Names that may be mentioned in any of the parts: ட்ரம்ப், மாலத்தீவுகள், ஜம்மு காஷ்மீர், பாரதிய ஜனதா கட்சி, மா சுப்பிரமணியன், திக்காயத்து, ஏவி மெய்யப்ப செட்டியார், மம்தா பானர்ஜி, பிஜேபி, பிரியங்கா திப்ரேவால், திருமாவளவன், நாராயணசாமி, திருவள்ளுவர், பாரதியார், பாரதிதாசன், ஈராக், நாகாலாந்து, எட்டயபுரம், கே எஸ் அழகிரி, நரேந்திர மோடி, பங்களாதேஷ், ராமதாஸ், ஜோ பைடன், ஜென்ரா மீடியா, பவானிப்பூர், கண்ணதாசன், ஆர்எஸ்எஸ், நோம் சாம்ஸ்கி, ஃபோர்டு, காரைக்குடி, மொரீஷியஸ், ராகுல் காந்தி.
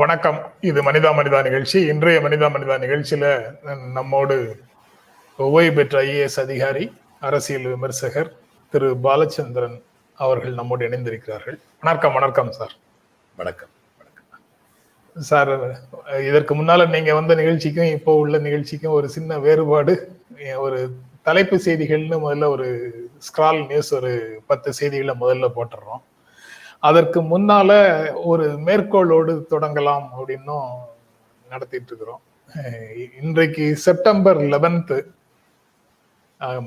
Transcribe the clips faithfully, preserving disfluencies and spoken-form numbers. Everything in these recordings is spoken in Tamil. வணக்கம். இது மனிதா மனிதா நிகழ்ச்சி. இன்றைய மனிதா மனிதா நிகழ்ச்சியில நம்மோடு ஓய்வு பெற்ற ஐ ஏ எஸ் அதிகாரி, அரசியல் விமர்சகர் திரு பாலச்சந்திரன் அவர்கள் நம்மோடு இணைந்திருக்கிறார்கள். வணக்கம். வணக்கம் சார். வணக்கம். வணக்கம் சார். இதற்கு முன்னால நீங்க வந்த நிகழ்ச்சிக்கும் இப்போ உள்ள நிகழ்ச்சிக்கும் ஒரு சின்ன வேறுபாடு. ஒரு தலைப்பு செய்திகள்னு முதல்ல ஒரு ஸ்கிரால் நியூஸ் ஒரு பத்து செய்திகளை முதல்ல போட்டுடுறோம். அதற்கு முன்னால ஒரு மேற்கோளோடு தொடங்கலாம் அப்படின்னும் நடத்திட்டு இருக்கிறோம். இன்றைக்கு செப்டம்பர் லெவன்த்து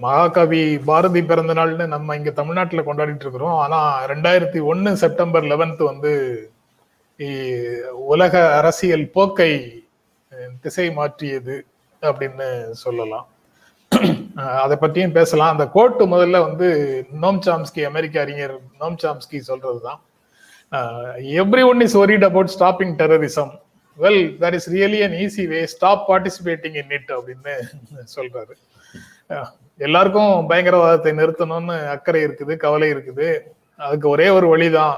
மகாகவி பாரதி பிறந்த நாள்னு நம்ம இங்க தமிழ்நாட்டுல கொண்டாடிட்டு இருக்கிறோம். ஆனா ரெண்டாயிரத்தி ஒன்னு செப்டம்பர் லெவன்த்து வந்து உலக அரசியல் போக்கை திசை மாற்றியது அப்படின்னு சொல்லலாம். அதை பற்றியும் பேசலாம். அந்த கோட்டு முதல்ல வந்து நோம் சாம்ஸ்கி, அமெரிக்க அறிஞர் நோம் சாம்ஸ்கி சொல்றதுதான். Everyone is worried about stopping terrorism. Well, that is really an easy way, stop participating in it அப்படின்னு சொல்றாரு. எல்லாருக்கும் பயங்கரவாதத்தை நிறுத்தணும்னு அக்கறை இருக்குது, கவலை இருக்குது. அதுக்கு ஒரே ஒரு வழிதான்,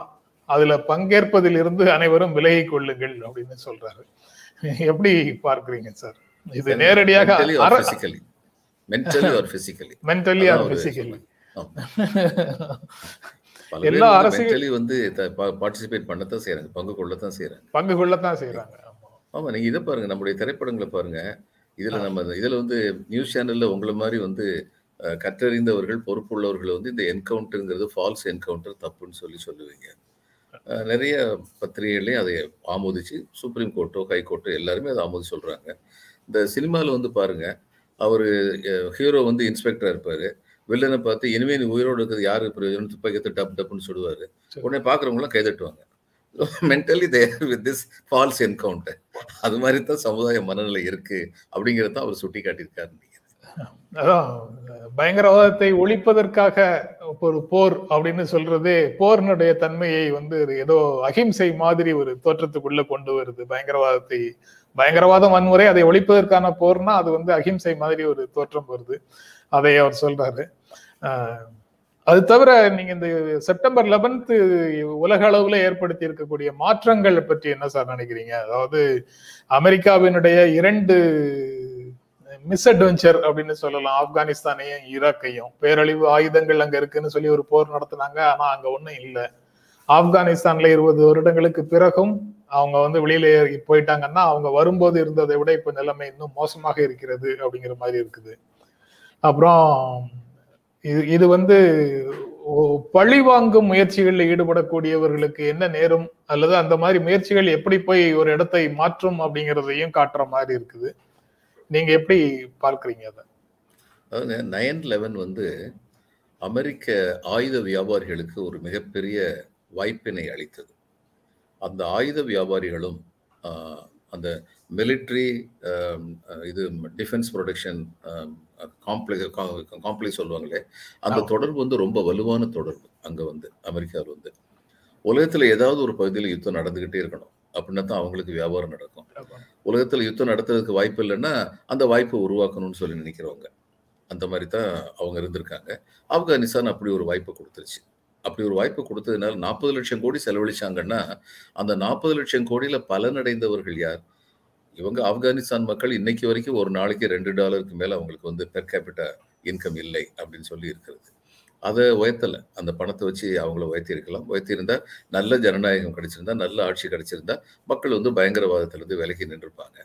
அதுல பங்கேற்பதில் இருந்து அனைவரும் விலகி கொள்ளுங்கள் அப்படின்னு சொல்றாரு. எப்படி பார்க்கிறீங்க சார்? இது நேரடியாக பங்கு கொள்ளத்தான் செய்யறாங்க. ஆமா, நீங்க இதை பாருங்க, நம்முடைய திரைப்படங்களை பாருங்க. இதுல நம்ம இதுல வந்து நியூஸ் சேனல்ல உங்களை மாதிரி வந்து கற்றறிந்தவர்கள், பொறுப்புள்ளவர்கள் வந்து இந்த என்கவுண்டருங்கிறது ஃபால்ஸ் என்கவுண்டர், தப்புன்னு சொல்லி சொல்லுவீங்க. நிறைய பத்திரிகைகளையும் அதை ஆமோதிச்சு சுப்ரீம் கோர்ட்டோ ஹைகோர்ட்டோ எல்லாருமே அதை ஆமோதி சொல்றாங்க. இந்த சினிமாவில் வந்து பாருங்க, அவர் ஹீரோ வந்து இன்ஸ்பெக்டராக இருப்பார், வில்லனை பார்த்து இனிமே நீ உயிரோடு இருக்கிறது யாருக்கு பிரயோஜனம், துப்பாக்கியத்தை டப் டப்புன்னு சொல்லுவார். உடனே பார்க்குறவங்களாம் கைதட்டுவாங்க. Mentally there with this false encounter. அது மாதிரி தான் சமுதாய மனநிலை இருக்குது அப்படிங்கிறதான் அவர் சுட்டி காட்டியிருக்காரு. நீங்கள் அதான் பயங்கரவாதத்தை ஒழிப்பதற்காக ஒரு போர் அப்படின்னு சொல்றது போர்னுடைய தன்மையை வந்து ஏதோ அகிம்சை மாதிரி ஒரு தோற்றத்துக்குள்ள கொண்டு வருது. பயங்கரவாதத்தை, பயங்கரவாதம், வன்முறை, அதை ஒழிப்பதற்கான போர்னா அது வந்து அகிம்சை மாதிரி ஒரு தோற்றம் வருது. அதை அவர் சொல்றாரு. ஆஹ் அது தவிர நீங்க இந்த செப்டம்பர் லெவன்த்து உலக அளவுல ஏற்படுத்தி இருக்கக்கூடிய மாற்றங்கள் பற்றி என்ன சார் நினைக்கிறீங்க? அதாவது அமெரிக்காவினுடைய இரண்டு மிஸ் அட்வென்ச்சர் அப்படின்னு சொல்லலாம். ஆப்கானிஸ்தானையும் ஈராக்கையும் பேரழிவு ஆயுதங்கள் அங்க இருக்குன்னு சொல்லி ஒரு போர் நடத்தினாங்க. ஆனா அங்க ஒன்றும் இல்லை. ஆப்கானிஸ்தான்ல இருபது வருடங்களுக்கு பிறகும் அவங்க வந்து வெளியில போயிட்டாங்கன்னா அவங்க வரும்போது இருந்ததை விட இப்ப நிலைமை இன்னும் மோசமாக இருக்கிறது அப்படிங்கிற மாதிரி இருக்குது. அப்புறம் இது இது வந்து பழி வாங்கும் முயற்சிகளில் ஈடுபடக்கூடியவர்களுக்கு என்ன நேரும், அல்லது அந்த மாதிரி முயற்சிகள் எப்படி போய் ஒரு இடத்தை மாற்றும் அப்படிங்கிறதையும் காட்டுற மாதிரி இருக்குது. நீங்க எப்படி பார்க்குறீங்க அதை? அதாவது நைன் லெவன் வந்து அமெரிக்க ஆயுத வியாபாரிகளுக்கு ஒரு மிகப்பெரிய வாய்ப்பினை அளித்தது. அந்த ஆயுத வியாபாரிகளும் அந்த மிலிட்ரி இது டிஃபென்ஸ் ப்ரொடக்ஷன் காம்ப்ளெக்ஸ் காம்ப்ளெக்ஸ் சொல்லுவாங்களே, அந்த தொடர்பு வந்து ரொம்ப வலுவான தொடர்பு. அங்கே வந்து அமெரிக்காவில் வந்து உலகத்தில் ஏதாவது ஒரு பகுதியில் யுத்தம் நடந்துக்கிட்டே இருக்கணும் அப்படின்னா தான் அவங்களுக்கு வியாபாரம் நடக்கும். உலகத்தில் யுத்தம் நடத்துறதுக்கு வாய்ப்பு இல்லைன்னா அந்த வாய்ப்பை உருவாக்கணும்னு சொல்லி நினைக்கிறவங்க அந்த மாதிரி தான் அவங்க இருந்திருக்காங்க. ஆப்கானிஸ்தான் அப்படி ஒரு வாய்ப்பை கொடுத்துருச்சு. அப்படி ஒரு வாய்ப்பு கொடுத்ததுனால நாற்பது லட்சம் கோடி செலவழிச்சாங்கன்னா அந்த நாற்பது லட்சம் கோடியில் பலனடைந்தவர்கள் யார்? இவங்க ஆப்கானிஸ்தான் மக்கள் இன்னைக்கு வரைக்கும் ஒரு நாளைக்கு ரெண்டு டாலருக்கு மேலே அவங்களுக்கு வந்து பெர் கேபிட்டா இன்கம் இல்லை அப்படின்னு சொல்லி இருக்கிறது. அதை உயர்த்தலை. அந்த பணத்தை வச்சு அவங்கள உயர்த்தியிருக்கலாம். உயர்த்தியிருந்தால் நல்ல ஜனநாயகம் கிடைச்சிருந்தா, நல்ல ஆட்சி கிடைச்சிருந்தா மக்கள் வந்து பயங்கரவாதத்திலிருந்து விலகி நின்றுப்பாங்க.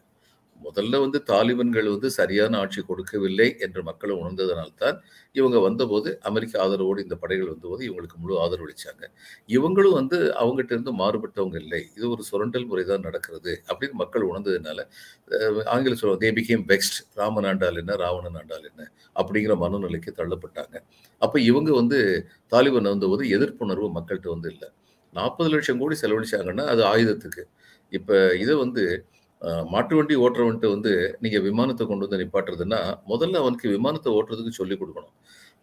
முதல்ல வந்து தாலிபான்கள் வந்து சரியான ஆட்சி கொடுக்கவில்லை என்று மக்களும் உணர்ந்ததனால்தான் இவங்க வந்தபோது அமெரிக்க ஆதரவோடு இந்த படைகள் வந்தபோது இவங்களுக்கு முழு ஆதரவு அளித்தாங்க. இவங்களும் வந்து அவங்ககிட்ட இருந்து மாறுபட்டவங்க இல்லை. இது ஒரு சுரண்டல் முறை தான் நடக்கிறது அப்படின்னு மக்கள் உணர்ந்ததுனால ஆங்கிலம் சொல்லுவாங்க, தே பிகேம் வெக்ஸ்ட். ராமன் ஆண்டால் என்ன, ராவணன் ஆண்டால் என்ன அப்படிங்கிற மனநிலைக்கு தள்ளப்பட்டாங்க. அப்போ இவங்க வந்து தாலிபான் வந்தபோது எதிர்ப்புணர்வு மக்கள்கிட்ட வந்து இல்லை. நாற்பது லட்சம் கோடி செலவழிச்சாங்கன்னா அது ஆயுதத்துக்கு. இப்போ இதை வந்து மாட்டு வண்டி ஓட்டுறவன்ட்டு வந்து நீங்கள் விமானத்தை கொண்டு வந்து நிப்பாட்டுறதுன்னா முதல்ல அவனுக்கு விமானத்தை ஓட்டுறதுக்கு சொல்லிக் கொடுக்கணும்.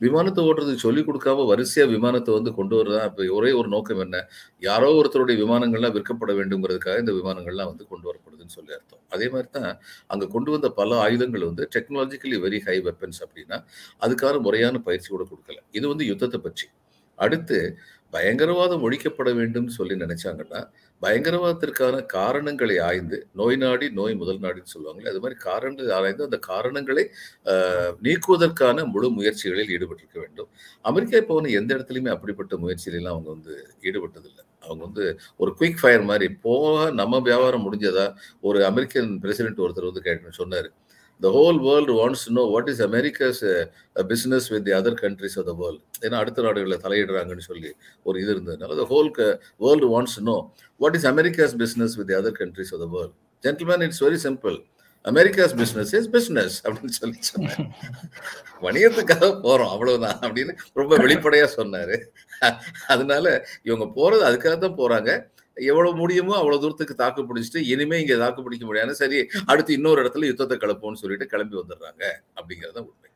விமானத்தை ஓட்டுறதுக்கு சொல்லிக் கொடுக்காம வரிசையாக விமானத்தை வந்து கொண்டு வரதான் இப்போ ஒரே ஒரு நோக்கம் என்ன, யாரோ ஒருத்தருடைய விமானங்கள்லாம் விற்கப்பட வேண்டுங்கிறதுக்காக இந்த விமானங்கள்லாம் வந்து கொண்டு வரப்படுதுன்னு சொல்லி அர்த்தம். அதே மாதிரி தான் அங்கே கொண்டு வந்த பல ஆயுதங்கள் வந்து டெக்னாலஜிக்கலி வெரி ஹை வெப்பன்ஸ் அப்படின்னா அதுக்கான முறையான பயிற்சி கூட கொடுக்கல. இது வந்து யுத்தத்தை பற்றி அடுத்து பயங்கரவாதம் ஒழிக்கப்பட வேண்டும் சொல்லி நினைச்சாங்கன்னா பயங்கரவாதத்திற்கான காரணங்களை ஆய்ந்து நோய் நாடி நோய் முதல் நாடின்னு சொல்லுவாங்களே அது மாதிரி காரணங்களை ஆராய்ந்து அந்த காரணங்களை நீக்குவதற்கான முழு முயற்சிகளில் ஈடுபட்டிருக்க வேண்டும். அமெரிக்கா போன எந்த இடத்துலையுமே அப்படிப்பட்ட முயற்சியிலாம் அவங்க வந்து ஈடுபட்டதில்லை. அவங்க வந்து ஒரு குயிக் ஃபயர் மாதிரி போக நம்ம வியாபாரம் முடிஞ்சதா ஒரு அமெரிக்கன் பிரசிடென்ட் ஒருத்தர் வந்து கேட்கணும்னு சொன்னார். The whole world wants to know what is America's uh, business with the other countries of the world. ஏன்னா அடுத்த நாடுகளை தலையிடுறாங்கன்னு சொல்லி ஒரு இது இருந்ததுனால the whole world wants to know what is America's business with the other countries of the world. Gentlemen, it's very simple. America's business is business அப்படின்னு சொல்லி சொன்னார். வணிகத்துக்காக போறோம் அவ்வளவுதான் அப்படின்னு ரொம்ப வெளிப்படையா சொன்னாரு. அதனால இவங்க போறது அதுக்காக தான் போறாங்க. எவ்வளவு முடியுமோ அவ்வளவு தூரத்துக்கு தாக்கு பிடிச்சிட்டு இனிமே இங்க தாக்கு பிடிக்க முடியாது, சரி அடுத்து இன்னொரு இடத்துல யுத்தத்தை கிளப்போம்னு சொல்லிட்டு கிளம்பி வந்துடுறாங்க அப்படிங்கறத உண்மை.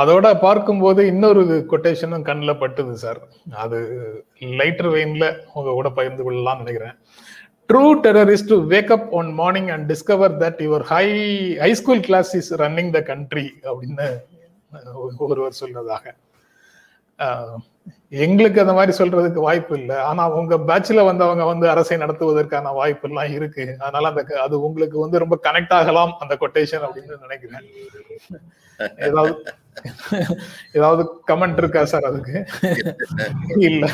அதோட பார்க்கும்போது இன்னொரு கொட்டேஷனும் கண்ணில் பட்டுது சார். அது லைட்டர் வெயின்ல உங்க கூட பகிர்ந்து கொள்ளலாம்னு நினைக்கிறேன். True terrorists to wake up one morning and discover that your high high school class is running the country அப்படின்னு ஒருவர் சொன்னதாக. எங்களுக்கு அந்த மாதிரி சொல்றதுக்கு வாய்ப்பு இல்லை, ஆனா உங்க பேட்ச்ல வந்தவங்க வந்து அரசை நடத்துவதற்கான வாய்ப்பு எல்லாம் இருக்கு. அதனால அந்த அது உங்களுக்கு வந்து ரொம்ப கனெக்ட் ஆகலாம் அந்த கொட்டேஷன் அப்படின்னு நினைக்கிறேன். ஏதாவது ஏதாவது கமெண்ட் இருக்கா சார் அதுக்கு? இல்ல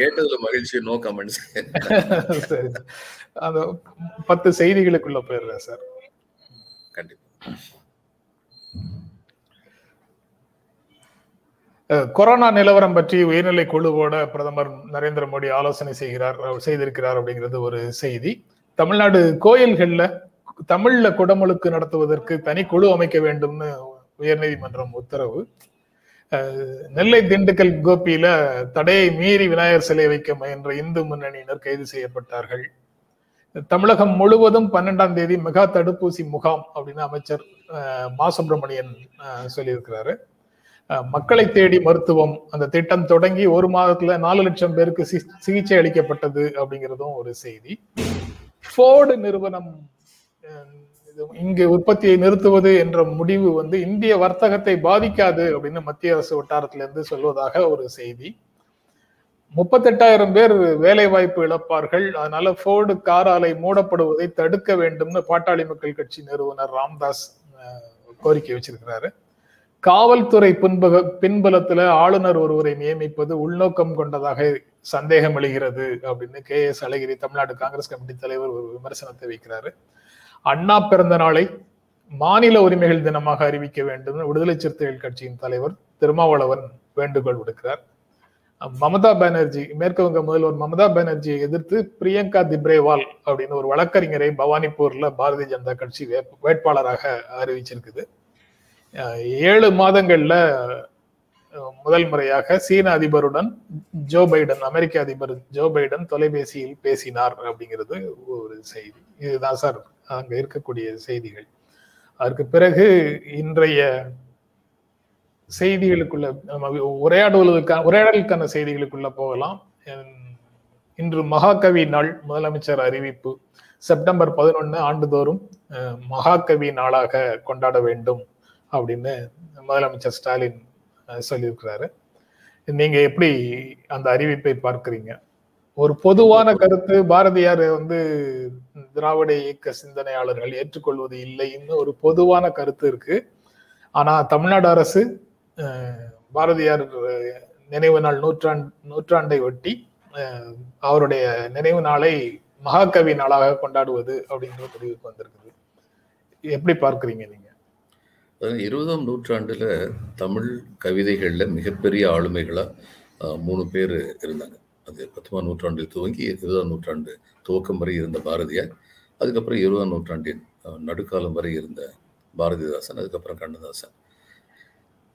கேட்டதுல மகிழ்ச்சி, நோ கமெண்ட்ஸ். அந்த பத்து செய்திகளுக்குள்ள போயிடுறேன் சார். கண்டிப்பா கொரோனா நிலவரம் பற்றி உயர்நிலை குழுவோட பிரதமர் நரேந்திர மோடி ஆலோசனை செய்கிறார் செய்திருக்கிறார் அப்படிங்கிறது ஒரு செய்தி. தமிழ்நாடு கோயில்கள்ல தமிழ்ல குடமுழுக்கு நடத்துவதற்கு தனி குழு அமைக்க வேண்டும்னு உயர்நீதிமன்றம் உத்தரவு. நெல்லை திண்டுக்கல் கோபியில தடையை மீறி விநாயகர் சிலை வைக்க முயன்ற இந்து முன்னணியினர் கைது செய்யப்பட்டார்கள். தமிழகம் முழுவதும் பன்னெண்டாம் தேதி மெகா தடுப்பூசி முகாம் அப்படின்னு அமைச்சர் மா சுப்பிரமணியன் சொல்லியிருக்கிறாரு. மக்களை தேடி மருத்துவம் அந்த திட்டம் தொடங்கி ஒரு மாதத்துல நாலு லட்சம் பேருக்கு சிகிச்சை அளிக்கப்பட்டது அப்படிங்கிறதும் ஒரு செய்தி. ஃபோர்டு நிறுவனம் இங்கு உற்பத்தியை நிறுத்துவது என்ற முடிவு வந்து இந்திய வர்த்தகத்தை பாதிக்காது அப்படின்னு மத்திய அரசு வட்டாரத்திலிருந்து சொல்வதாக ஒரு செய்தி. முப்பத்தெட்டாயிரம் பேர் வேலை வாய்ப்பு இழப்பார்கள், அதனால ஃபோர்டு கார் ஆலை மூடப்படுவதை தடுக்க வேண்டும்னு பாட்டாளி மக்கள் கட்சி நிறுவனர் ராமதாஸ் கோரிக்கை வச்சிருக்கிறாரு. காவல்துறை பின்பக பின்பலத்துல ஆளுநர் ஒருவரை நியமிப்பது உள்நோக்கம் கொண்டதாக சந்தேகம் எழுகிறது அப்படின்னு கே எஸ் அழகிரி தமிழ்நாடு காங்கிரஸ் கமிட்டி தலைவர் ஒரு விமர்சனத்தை வைக்கிறாரு. அண்ணா பிறந்த நாளை மாநில உரிமைகள் தினமாக அறிவிக்க வேண்டும் விடுதலை சிறுத்தைகள் கட்சியின் தலைவர் திருமாவளவன் வேண்டுகோள் விடுக்கிறார். மம்தா பானர்ஜி மேற்குவங்க முதல்வர் மம்தா பானர்ஜியை எதிர்த்து பிரியங்கா திப்ரேவால் அப்படின்னு ஒரு வழக்கறிஞரை பவானிப்பூர்ல பாரதிய ஜனதா கட்சி வேட்பாளராக அறிவிச்சிருக்குது. ஏழு மாதங்கள்ல முதல் முறையாக சீன அதிபருடன் ஜோ பைடன் அமெரிக்க அதிபர் ஜோ பைடன் தொலைபேசியில் பேசினார் அப்படிங்கிறது ஒரு செய்தி. இதுதான் சார் அங்க இருக்கக்கூடிய செய்திகள். அதற்கு பிறகு இன்றைய செய்திகளுக்குள்ள நம்ம உரையாடுவதற்கான உரையாடலுக்கான செய்திகளுக்குள்ள போகலாம். இன்று மகாகவி நாள் முதலமைச்சர் அறிவிப்பு. செப்டம்பர் பதினொன்னு ஆண்டுதோறும் மகாகவி நாளாக கொண்டாட வேண்டும் அப்படின்னு முதலமைச்சர் ஸ்டாலின் சொல்லியிருக்கிறாரு. நீங்க எப்படி அந்த அறிவிப்பை பார்க்கிறீங்க? ஒரு பொதுவான கருத்து பாரதியார் வந்து திராவிட இயக்க சிந்தனையாளர்கள் ஏற்றுக்கொள்வது இல்லைன்னு ஒரு பொதுவான கருத்து இருக்கு. ஆனா தமிழ்நாடு அரசு பாரதியார் நினைவு நாள் நூற்றாண்டு நூற்றாண்டை ஒட்டி அவருடைய நினைவு நாளை மகாகவி நாளாக கொண்டாடுவது அப்படின்ற முடிவுக்கு வந்திருக்குது. எப்படி பார்க்கிறீங்க நீங்க? இருபதாம் நூற்றாண்டில் தமிழ் கவிதைகளில் மிகப்பெரிய ஆளுமைகளாக மூணு பேர் இருந்தாங்க. அது பத்தொன்பதாம் நூற்றாண்டில் துவங்கி இருபதாம் நூற்றாண்டு துவக்கம் வரை இருந்த பாரதியார், அதுக்கப்புறம் இருபதாம் நூற்றாண்டின் நடுக்காலம் வரை இருந்த பாரதிதாசன், அதுக்கப்புறம் கண்ணதாசன்.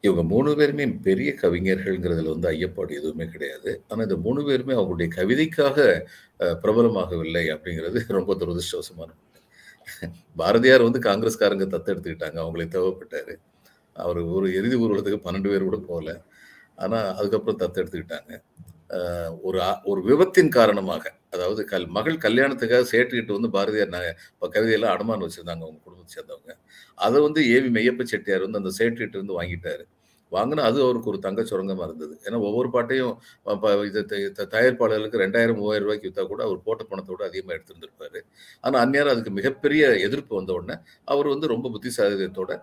இவங்க மூணு பேருமே பெரிய கவிஞர்கள்ங்கிறதுல வந்து ஐயப்பாடு எதுவுமே கிடையாது. ஆனால் இந்த மூணு பேருமே அவங்களுடைய கவிதைக்காக பிரபலமாகவில்லை அப்படிங்கிறது ரொம்ப துரதிருஷ்டவசமான. பாரதியார் வந்து காங்கிரஸ்காரங்க தத்தெடுத்துக்கிட்டாங்க, அவங்களே தேவைப்பட்டாரு. அவர் ஒரு இறுதி ஊர்வலத்துக்கு பன்னெண்டு பேர் கூட போகல, ஆனால் அதுக்கப்புறம் தத்தெடுத்துக்கிட்டாங்க. ஒரு ஒரு விபத்தின் காரணமாக, அதாவது கல் மகள் கல்யாணத்துக்காக சேட்டுக்கிட்டு வந்து பாரதியார் நாங்கள் இப்போ கவிதையெல்லாம் அடமானம் வச்சுருந்தாங்க அவங்க குடும்பத்தை சேர்ந்தவங்க. அதை வந்து ஏவி மெய்யப்ப செட்டியார் வந்து அந்த சேட்டுக்கிட்டு வந்து வாங்கிட்டாரு. வாங்கினா அது அவருக்கு ஒரு தங்க சுரங்கமாக இருந்தது. ஏன்னா ஒவ்வொரு பாட்டையும் இது தயாரிப்பாளர்களுக்கு ரெண்டாயிரம் மூவாயிரம் ரூபாய்க்கு விற்றா கூட அவர் போட்ட பணத்தோடு அதிகமாக எடுத்துருந்துருப்பாரு. ஆனால் அந்நேரம் அதுக்கு மிகப்பெரிய எதிர்ப்பு வந்த உடனே அவர் வந்து ரொம்ப புத்திசாலித்தோட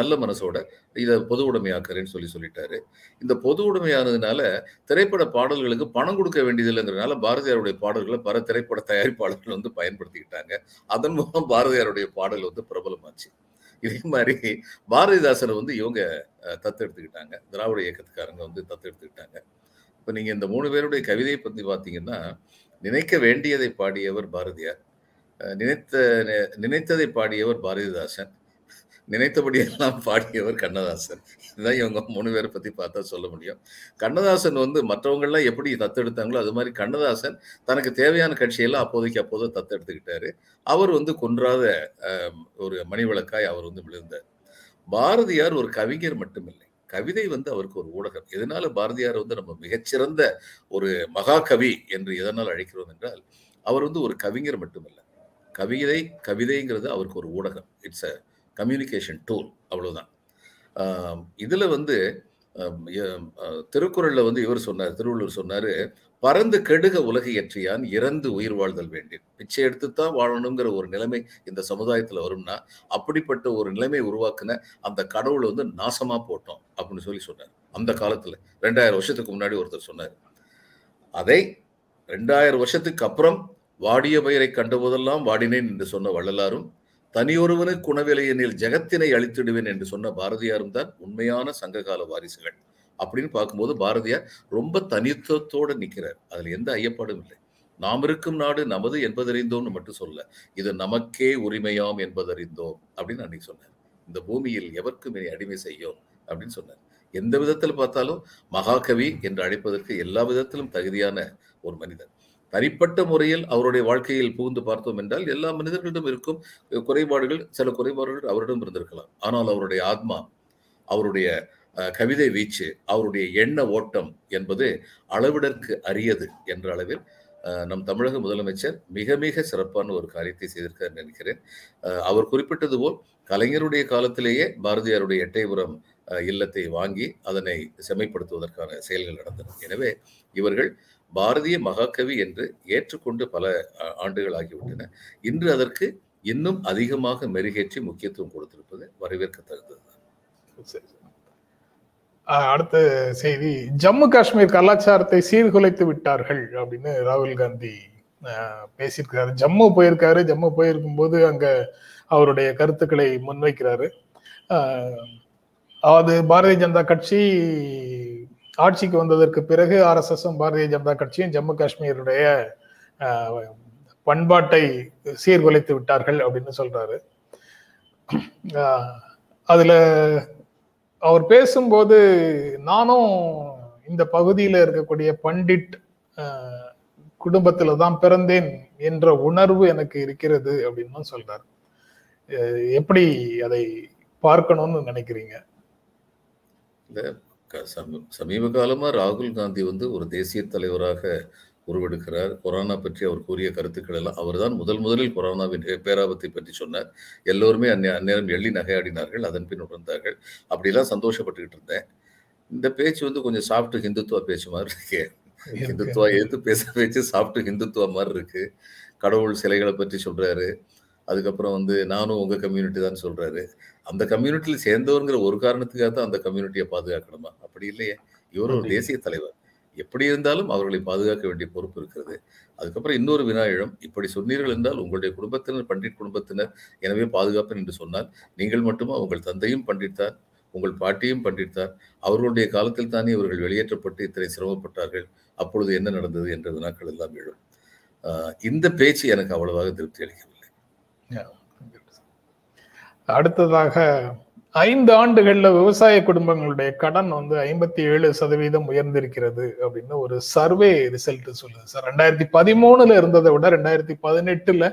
நல்ல மனசோட இதை பொது உடைமையாக்குறேன்னு சொல்லி சொல்லிட்டாரு. இந்த பொது உடைமையானதுனால திரைப்பட பாடல்களுக்கு பணம் கொடுக்க வேண்டியது இல்லைங்கிறதுனால பாரதியாருடைய பாடல்களை பல திரைப்பட தயாரிப்பாளர்கள் வந்து பயன்படுத்திக்கிட்டாங்க. அதன் மூலம் பாரதியாருடைய பாடல் வந்து பிரபலமாச்சு. இதே மாதிரி பாரதிதாசனை வந்து இவங்க தத்தெடுத்துக்கிட்டாங்க, திராவிட இயக்கத்துக்காரங்க வந்து தத்தெடுத்துக்கிட்டாங்க. இப்போ நீங்கள் இந்த மூணு பேருடைய கவிதையை பற்றி பார்த்தீங்கன்னா, நினைக்க வேண்டியதை பாடியவர் பாரதியார், நினைத்த நினைத்ததை பாடியவர் பாரதிதாசன், நினைத்தபடியெல்லாம் பாடியவர் கண்ணதாசன். இதுதான் இவங்க மூணு பேரை பற்றி பார்த்தா சொல்ல முடியும். கண்ணதாசன் வந்து மற்றவங்கள்லாம் எப்படி தத்தெடுத்தாங்களோ அது மாதிரி கண்ணதாசன் தனக்கு தேவையான கட்சியெல்லாம் அப்போதைக்கு அப்போது தத்தெடுத்துக்கிட்டாரு. அவர் வந்து கொன்றாத ஒரு மணிவிளக்காய் அவர் வந்து விழுந்தார். பாரதியார் ஒரு கவிஞர் மட்டுமில்லை, கவிதை வந்து அவருக்கு ஒரு ஊடகம். எதனால பாரதியார் வந்து நம்ம மிகச்சிறந்த ஒரு மகாகவி என்று எதனால் அழைக்கிறோம் என்றால், அவர் வந்து ஒரு கவிஞர் மட்டுமில்லை, கவிதை கவிதைங்கிறது அவருக்கு ஒரு ஊடகம். இட்ஸ் அ கம்யூனிகேஷன் டூல், அவ்வளோதான். இதில் வந்து திருக்குறளில் வந்து இவர் சொன்னார், திருவள்ளுவர் சொன்னார், பறந்து கெடுக உலகை இயற்றியான் இறந்து உயிர் வாழ்தல் வேண்டேன். பிச்சை எடுத்துத்தான் வாழணுங்கிற ஒரு நிலைமை இந்த சமுதாயத்தில் வரும்னா அப்படிப்பட்ட ஒரு நிலைமை உருவாக்குன அந்த கடவுளை வந்து நாசமாக போட்டோம் அப்படின்னு சொல்லி சொன்னார். அந்த காலத்தில் ரெண்டாயிரம் வருஷத்துக்கு முன்னாடி ஒருத்தர் சொன்னார். அதை ரெண்டாயிரம் வருஷத்துக்கு அப்புறம் வாடிய பயிரை கண்டபோதெல்லாம் வாடினேன் என்று சொன்ன வள்ளலாரும், தனியொருவனுக்கு உணவிலையனில் ஜெகத்தினை அழித்திடுவேன் என்று சொன்ன பாரதியாரும் தான் உண்மையான சங்ககால வாரிசுகள் அப்படின்னு பார்க்கும்போது பாரதியார் ரொம்ப தனித்துவத்தோடு நிற்கிறார். அதில் எந்த ஐயப்பாடும் இல்லை. நாம் இருக்கும் நாடு நமது என்பதறிந்தோம்னு மட்டும் சொல்ல, இது நமக்கே உரிமையாம் என்பதறிந்தோம் அப்படின்னு அன்னைக்கு சொன்னார். இந்த பூமியில் எவருக்கும் இனி அடிமை செய்யும் அப்படின்னு சொன்னார். எந்த விதத்தில் பார்த்தாலும் மகாகவி என்று அழைப்பதற்கு எல்லா விதத்திலும் தகுதியான ஒரு மனிதர். தனிப்பட்ட முறையில் அவருடைய வாழ்க்கையில் புகுந்து பார்த்தோம் என்றால், எல்லா மனிதர்களிடம் இருக்கும் குறைபாடுகள், சில குறைபாடுகள் அவரிடம் இருந்திருக்கலாம். ஆனால் அவருடைய ஆத்மா, அவருடைய கவிதை வீச்சு, அவருடைய எண்ண ஓட்டம் என்பது அளவிடற்கு அரியது என்ற அளவில் நம் தமிழக முதலமைச்சர் மிக மிக சிறப்பான ஒரு காரியத்தை செய்திருக்கார் நினைக்கிறேன். அவர் குறிப்பிட்டது போல் கலைஞருடைய காலத்திலேயே பாரதியாருடைய எட்டயபுரம் இல்லத்தை வாங்கி அதனை செம்மைப்படுத்துவதற்கான செயல்கள் நடந்தன. எனவே இவர்கள் பாரதிய மகாகவி என்று ஏற்றுக்கொண்டு பல ஆண்டுகள் ஆகிவிட்டன. இன்று அதற்கு இன்னும் அதிகமாக மெருகேற்றி முக்கியத்துவம் கொடுத்திருப்பது வரவேற்கத்தக்கது. அடுத்த செய்தி, ஜம்மு காஷ்மீர் கலாச்சாரத்தை சீர்குலைத்து விட்டார்கள் அப்படின்னு ராகுல் காந்தி பேசியிருக்கிறாரு. ஜம்மு போயிருக்காரு. ஜம்மு போயிருக்கும் போது அங்க அவருடைய கருத்துக்களை முன்வைக்கிறாரு. அதாவது பாரதிய ஜனதா கட்சி ஆட்சிக்கு வந்ததற்கு பிறகு ஆர்எஸ்எஸும் பாரதிய ஜனதா கட்சியும் ஜம்மு காஷ்மீருடைய பண்பாட்டை சீர்குலைத்து விட்டார்கள் அப்படின்னு சொல்றாரு. அதுல அவர் பேசும்போது, நானும் இந்த பகுதியில இருக்கக்கூடிய பண்டிட் குடும்பத்துல தான் பிறந்தேன் என்ற உணர்வு எனக்கு இருக்கிறது அப்படின்னு சொல்றாரு. எப்படி அதை பார்க்கணும்னு நினைக்கிறீங்க? சமீப காலமாக ராகுல் காந்தி வந்து ஒரு தேசிய தலைவராக உருவெடுக்கிறார். கொரோனா பற்றி அவர் கூறிய கருத்துக்கள் எல்லாம், அவர் தான் முதல் முதலில் கொரோனாவின் பேராபத்தை பற்றி சொன்னார். எல்லோருமே அந்நே அந்நேரம் எள்ளி நகையாடினார்கள், அதன் பின் உணர்ந்தார்கள். அப்படிலாம் சந்தோஷப்பட்டுக்கிட்டு இருந்தேன். இந்த பேச்சு வந்து கொஞ்சம் சாஃப்ட்டு ஹிந்துத்துவா பேச்சு மாதிரி இருக்கு. ஹிந்துத்துவா எதிர்த்து பேச பேச்சு சாஃப்ட்டு ஹிந்துத்துவா மாதிரி இருக்கு. கடவுள் சிலைகளை பற்றி சொல்றாரு. அதுக்கப்புறம் வந்து நானும் உங்கள் கம்யூனிட்டி தான் சொல்கிறாரு. அந்த கம்யூனிட்டியில் சேர்ந்தவருங்கிற ஒரு காரணத்துக்காக தான் அந்த கம்யூனிட்டியை பாதுகாக்கணுமா? அப்படி இல்லையே. இவர் ஒரு தேசிய தலைவர், எப்படி இருந்தாலும் அவர்களை பாதுகாக்க வேண்டிய பொறுப்பு இருக்கிறது. அதுக்கப்புறம் இன்னொரு வினாயிலும், இப்படி சொன்னீர்கள் என்றால் உங்களுடைய குடும்பத்தினர் பண்டிட் குடும்பத்தினர், எனவே பாதுகாப்பேன் என்று சொன்னால் நீங்கள் மட்டுமா? உங்கள் தந்தையும் பண்டித்தார், உங்கள் பாட்டியும் பண்டித்தார். அவர்களுடைய காலத்தில் தானே இவர்கள் வெளியேற்றப்பட்டு இத்தனை சிரமப்பட்டார்கள். அப்பொழுது என்ன நடந்தது என்ற வினாக்கள் எல்லாம் எழும். இந்த பேச்சு எனக்கு அவ்வளவாக திருப்தி அளிக்கிறது. அடுத்ததாக, ஐந்து ஆண்டுகள்ல விவசாய குடும்பங்களுடைய கடன் வந்து ஐம்பத்தி ஏழு சதவீதம் உயர்ந்திருக்கிறது அப்படின்னு ஒரு சர்வே ரிசல்ட் சொல்லுது சார். ரெண்டாயிரத்தி பதிமூணுல இருந்ததை விட ரெண்டாயிரத்தி பதினெட்டுல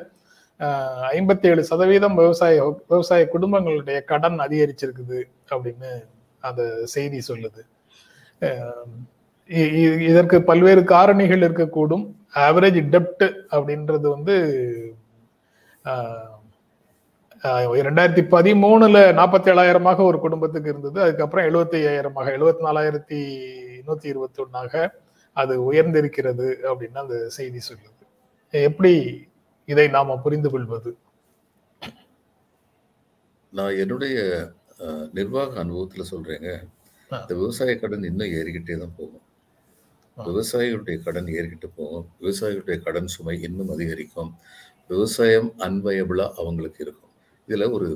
அஹ் ஐம்பத்தி ஏழு சதவீதம் விவசாய விவசாய குடும்பங்களுடைய கடன் அதிகரிச்சிருக்குது அப்படின்னு அந்த செய்தி சொல்லுது. இதற்கு பல்வேறு காரணிகள் இருக்கக்கூடும். ஆவரேஜ் டெப்ட் அப்படின்றது வந்து ரெண்டாயிரத்தி பதிமூணுல நாற்பத்தி ஏழாயிரமாக ஒரு குடும்பத்துக்கு இருந்தது. அதுக்கப்புறம் எழுபத்தி ஐயாயிரமாக எழுபத்தி நாலாயிரத்தி நூத்தி இருபத்தி ஒன்னாக அது உயர்ந்திருக்கிறது அப்படின்னு அந்த செய்தி சொல்லுது. எப்படி இதை நாம புரிந்து கொள்வது? நான் என்னுடைய நிர்வாக அனுபவத்துல சொல்றேங்க, இந்த விவசாய கடன் இன்னும் ஏறிக்கிட்டே தான் போகும். விவசாயிகளுடைய கடன் ஏறிக்கிட்டு போகும். விவசாயிகளுடைய கடன் சுமை இன்னும் அதிகரிக்கும். விவசாயம் அன்வயபிளா அவங்களுக்கு இருக்கும். இதுல ஒரு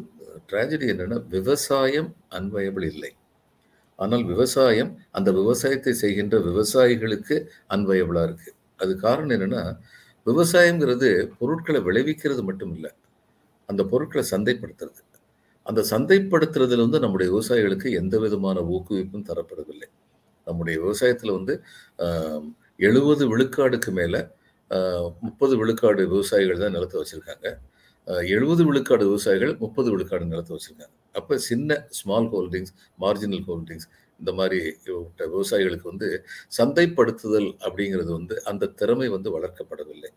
ட்ராஜடி என்னன்னா, விவசாயம் அன்வயபிள் இல்லை, ஆனால் விவசாயம் அந்த விவசாயத்தை செய்கின்ற விவசாயிகளுக்கு அன்வயபிளா இருக்கு. அது காரணம் என்னன்னா, விவசாயங்கிறது பொருட்களை விளைவிக்கிறது மட்டும் இல்லை, அந்த பொருட்களை சந்தைப்படுத்துறது. அந்த சந்தைப்படுத்துறதுல வந்து நம்முடைய விவசாயிகளுக்கு எந்த விதமான ஊக்குவிப்பும் தரப்படவில்லை. நம்முடைய விவசாயத்துல வந்து ஆஹ் எழுபது விழுக்காடுக்கு மேல ஆஹ் முப்பது விழுக்காடு விவசாயிகள் தான் நிலத்தை வச்சிருக்காங்க. எழுபது விழுக்காடு விவசாயிகள் முப்பது விழுக்காடு நிலத்தை வச்சிருக்காங்க. அப்போ சின்ன ஸ்மால் ஹோல்டிங்ஸ், மார்ஜினல் ஹோல்டிங்ஸ், இந்த மாதிரி விவசாயிகளுக்கு வந்து சந்தைப்படுத்துதல் அப்படிங்கிறது வந்து அந்த திறமை வந்து வளர்க்கப்படவில்லை.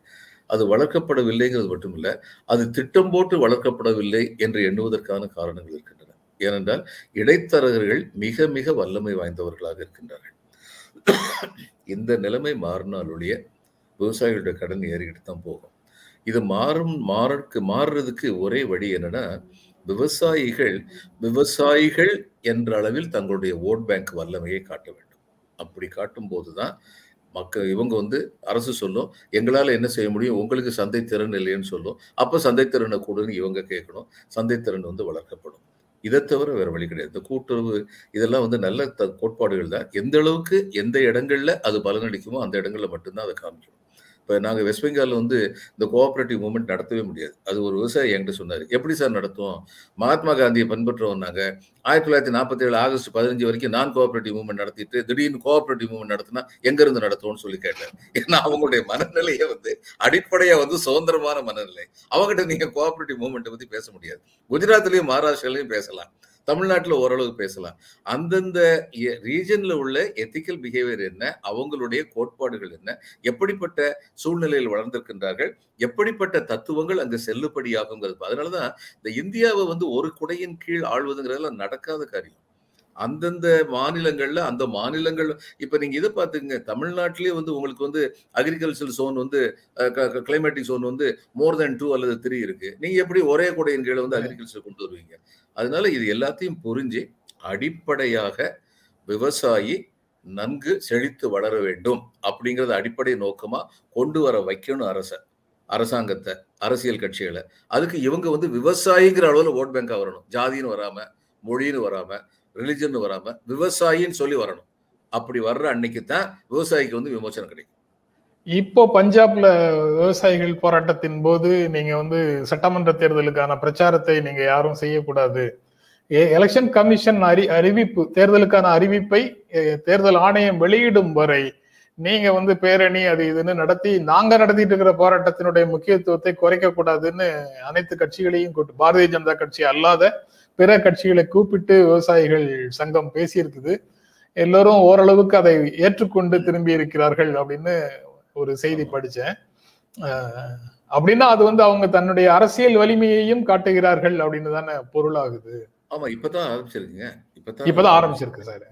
அது வளர்க்கப்படவில்லைங்கிறது மட்டும் இல்லை, அது திட்டம் போட்டு வளர்க்கப்படவில்லை என்று எண்ணுவதற்கான காரணங்கள் இருக்கின்றன. ஏனென்றால் இடைத்தரகர்கள் மிக மிக வல்லமை வாய்ந்தவர்களாக இருக்கின்றார்கள். இந்த நிலைமை மாறினாலொழிய விவசாயிகளுடைய கடன் ஏறிக்கிட்டு தான் போகும். இது மாறும் மாறக்கு மாறுறதுக்கு ஒரே வழி என்னன்னா, விவசாயிகள் விவசாயிகள் என்ற அளவில் தங்களுடைய ஓட் பேங்க் வல்லமையை காட்ட வேண்டும். அப்படி காட்டும் போதுதான் மக்கள் இவங்க வந்து அரசு சொல்லும், எங்களால் என்ன செய்ய முடியும், உங்களுக்கு சந்தை திறன் இல்லைன்னு சொல்லும். அப்போ சந்தை திறனை கூடன்னு இவங்க கேட்கணும். சந்தை திறன் வந்து வளர்க்கப்படும். இதை தவிர வேற வழி கிடையாது. இந்த கூட்டுறவு இதெல்லாம் வந்து நல்ல த கோட்பாடுகள் தான். எந்த அளவுக்கு எந்த இடங்கள்ல அது பலனளிக்குமோ அந்த இடங்கள்ல மட்டும்தான் அதை காமிக்கணும். இப்போ நாங்கள் வெஸ்ட் பெங்காலில் வந்து இந்த கோஆப்ரேட்டிவ் மூமெண்ட் நடத்தவே முடியாது. அது ஒரு விவசாயி என்கிட்ட சொன்னார், எப்படி சார் நடத்தும், மகாத்மா காந்தியை பின்பற்றுவோம் நாங்கள், ஆயிரத்தி தொள்ளாயிரத்தி நாற்பத்தி ஏழு ஆகஸ்ட் பதினஞ்சு வரைக்கும் நான் கோஆப்ரேட்டிவ் மூமெண்ட் நடத்திட்டு திடீர்னு கோஆப்ரேட்டிவ் மூமெண்ட் நடத்தினா எங்கேருந்து நடத்துவோம்னு சொல்லி கேட்டார். ஏன்னா அவங்களுடைய மனநிலையை வந்து அடிப்படையாக வந்து சுதந்திரமான மனநிலை. அவங்ககிட்ட நீங்கள் கோஆப்ரேட்டிவ் மூமெண்ட்டை பற்றி பேச முடியாது. குஜராத்லேயும் மகாராஷ்டிராலையும் பேசலாம், தமிழ்நாட்டில் ஓரளவு பேசலாம். அந்தந்த ரீஜனில் உள்ள எத்திக்கல் பிஹேவியர் என்ன, அவங்களுடைய கோட்பாடுகள் என்ன, எப்படிப்பட்ட சூழ்நிலையில் வளர்ந்திருக்கின்றார்கள், எப்படிப்பட்ட தத்துவங்கள் அங்கு செல்லுபடியாகுங்கிறது. அதனால தான் இந்த இந்தியாவை வந்து ஒரு குடையின் கீழ் ஆள்வதுங்கிறதெல்லாம் நடக்காத காரியம். அந்தந்த மாநிலங்கள்ல அந்த மாநிலங்கள் இப்ப நீங்க இதை பாத்துக்கங்க, தமிழ்நாட்டிலேயே வந்து உங்களுக்கு வந்து அக்ரிகல்ச்சர் சோன் வந்து கிளைமேட்டிக் சோன் வந்து மோர் தேன் டூ அல்லது த்ரீ இருக்கு. நீங்க எப்படி ஒரே கூடையின் கீழே வந்து அக்ரிகல்ச்சர் கொண்டு வருவீங்க? அதனால இது எல்லாத்தையும் புரிஞ்சு அடிப்படையாக விவசாயி நன்கு செழித்து வளர வேண்டும் அப்படிங்கறத அடிப்படை நோக்கமா கொண்டு வர வைக்கணும் அரச அரசாங்கத்தை, அரசியல் கட்சிகளை. அதுக்கு இவங்க வந்து விவசாயிங்கிற அளவுல ஓட் பேங்கா வரணும். ஜாதின்னு வராம, மொழின்னு வராம, ரிலிஜன் வராம விவசாயின்னு சொல்லி வரணும். அப்படி வர்ற அன்னைக்கு தான் விவசாயிக்கு வந்து விமோசனம் கிடைக்கும். இப்போ பஞ்சாப்ல விவசாயிகள் போராட்டத்தின் போது நீங்க வந்து சட்டமன்ற தேர்தலுக்கான பிரச்சாரத்தை நீங்க யாரும் செய்யக்கூடாது, எலெக்ஷன் கமிஷன் அறி அறிவிப்பு தேர்தலுக்கான அறிவிப்பை தேர்தல் ஆணையம் வெளியிடும் வரை நீங்க வந்து பேரணி அது இதுன்னு நடத்தி நாங்க நடத்திட்டு இருக்கிற போராட்டத்தினுடைய முக்கியத்துவத்தை குறைக்க கூடாதுன்னு அனைத்து கட்சிகளையும் கூப்பிட்டு, பாரதிய ஜனதா கட்சி அல்லாத பிற கட்சிகளை கூப்பிட்டு விவசாயிகள் சங்கம் பேசியிருக்குது. எல்லோரும் ஓரளவுக்கு அதை ஏற்றுக்கொண்டு திரும்பி இருக்கிறார்கள் அப்படின்னு ஒரு செய்தி படிச்சேன். அப்படின்னா அது வந்து அவங்க தன்னுடைய அரசியல் வலிமையையும் காட்டுகிறார்கள் அப்படின்னு தானே பொருளாகுது. ஆமா, இப்பதான் ஆரம்பிச்சிருக்குங்க, இப்பதான் இப்பதான் ஆரம்பிச்சிருக்கு சார்.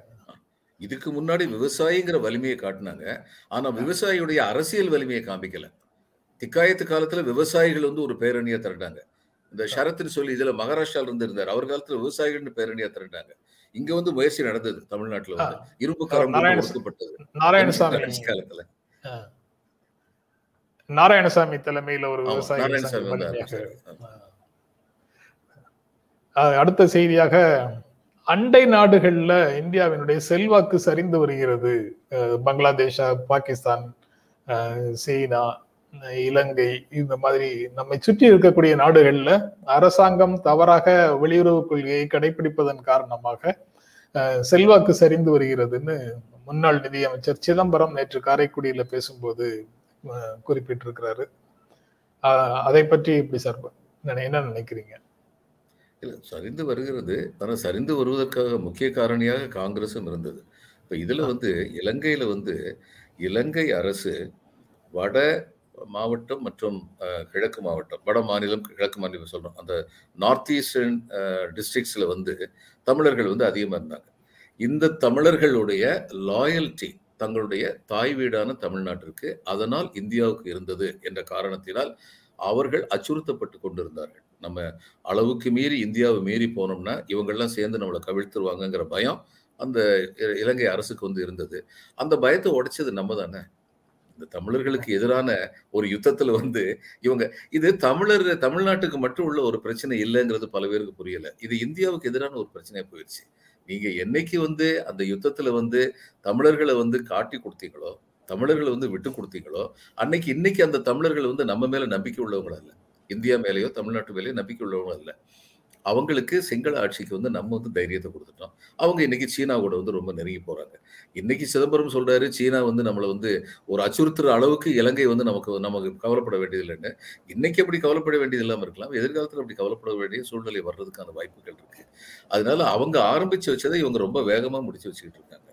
இதுக்கு முன்னாடி விவசாயிங்கிற வலிமையை காட்டினாங்க, ஆனா விவசாயியுடைய அரசியல் வலிமையை காமிக்கல. திக்காயத்து காலத்துல விவசாயிகள் வந்து ஒரு பேரணியை திரட்டாங்க. இந்த ஷரத்னு சொல்லி இதுல மகாராஷ்டிரால இருந்து இருந்தார், அவர் காலத்துல விவசாயிகள்னு பேரணியா திரட்டாங்க. இங்க வந்து முயற்சி நடந்தது தமிழ்நாட்டுல வந்து, இரும்பு கரம் ஒடுக்கப்பட்டது நாராயணசாமி காலத்துல. நாராயணசாமி தலைமையில ஒரு விவசாயி. அடுத்த செய்தியாக, அண்டை நாடுகள்ல இந்தியாவினுடைய செல்வாக்கு சரிந்து வருகிறது. பங்களாதேஷ், பாகிஸ்தான், சீனா, இலங்கை, இந்த மாதிரி நம்மை சுற்றி இருக்கக்கூடிய நாடுகள்ல அரசாங்கம் தவறாக வெளியுறவு கொள்கையை கடைபிடிப்பதன் காரணமாக செல்வாக்கு சரிந்து வருகிறதுன்னு முன்னாள் நிதியமைச்சர் சிதம்பரம் நேற்று காரைக்குடியில பேசும்போது குறிப்பிட்டிருக்கிறாரு. அதை பற்றி எப்படி சார் என்ன நினைக்கிறீங்க? இல்லை, சரிந்து வருகிறது. ஆனால் சரிந்து வருவதற்காக முக்கிய காரணியாக காங்கிரஸும் இருந்தது. இப்போ இதுல வந்து இலங்கையில வந்து இலங்கை அரசு வட மாவட்டம் மற்றும் கிழக்கு மாவட்டம், வட மாநிலம் கிழக்கு மாநிலம் சொல்கிறோம், அந்த நார்த் ஈஸ்டர்ன் டிஸ்ட்ரிக்ஸில் வந்து தமிழர்கள் வந்து அதிகமாக இருந்தாங்க. இந்த தமிழர்களுடைய லாயல்ட்டி தங்களுடைய தாய் வீடான தமிழ்நாட்டிற்கு, அதனால் இந்தியாவுக்கு இருந்தது என்ற காரணத்தினால் அவர்கள் அச்சுறுத்தப்பட்டு கொண்டிருந்தார்கள். நம்ம அளவுக்கு மீறி இந்தியாவை மீறி போனோம்னா இவங்கெல்லாம் சேர்ந்து நம்மளை கவிழ்த்துருவாங்கங்கிற பயம் அந்த இலங்கை அரசுக்கு வந்து இருந்தது. அந்த பயத்தை உடைச்சது நம்ம தானே. இந்த தமிழர்களுக்கு எதிரான ஒரு யுத்தத்தில் வந்து இவங்க, இது தமிழர் தமிழ்நாட்டுக்கு மட்டும் உள்ள ஒரு பிரச்சனை இல்லைங்கிறது பல பேருக்கு புரியலை. இது இந்தியாவுக்கு எதிரான ஒரு பிரச்சனையாக போயிடுச்சு. நீங்கள் என்னைக்கு வந்து அந்த யுத்தத்தில் வந்து தமிழர்களை வந்து காட்டி கொடுத்தீங்களோ, தமிழர்களை வந்து விட்டு கொடுத்தீங்களோ, அன்னைக்கு இன்னைக்கு அந்த தமிழர்கள் வந்து நம்ம மேலே நம்பிக்கை உள்ளவங்களும் இல்லை, இந்தியா மேலேயோ தமிழ்நாட்டு மேலேயோ நம்பிக்கை உள்ளவங்களும் இல்லை. அவங்களுக்கு சிங்கள ஆட்சிக்கு வந்து நம்ம வந்து தைரியத்தை கொடுத்துட்டோம். அவங்க இன்னைக்கு சீனா கூட வந்து ரொம்ப நெருங்கி போகிறாங்க. இன்னைக்கு சிதம்பரம் சொல்கிறாரு, சீனா வந்து நம்மளை வந்து ஒரு அச்சுறுத்துற அளவுக்கு இலங்கை வந்து நமக்கு நமக்கு கவலைப்பட வேண்டியதில்லைன்னு. இன்னைக்கு அப்படி கவலைப்பட வேண்டியது இல்லாமல் இருக்கலாம், எதிர்காலத்தில் அப்படி கவலைப்பட வேண்டிய சூழ்நிலை வர்றதுக்கான வாய்ப்புகள் இருக்கு. அதனால அவங்க ஆரம்பிச்சு வச்சதை இவங்க ரொம்ப வேகமாக முடிச்சு வச்சுக்கிட்டு இருக்காங்க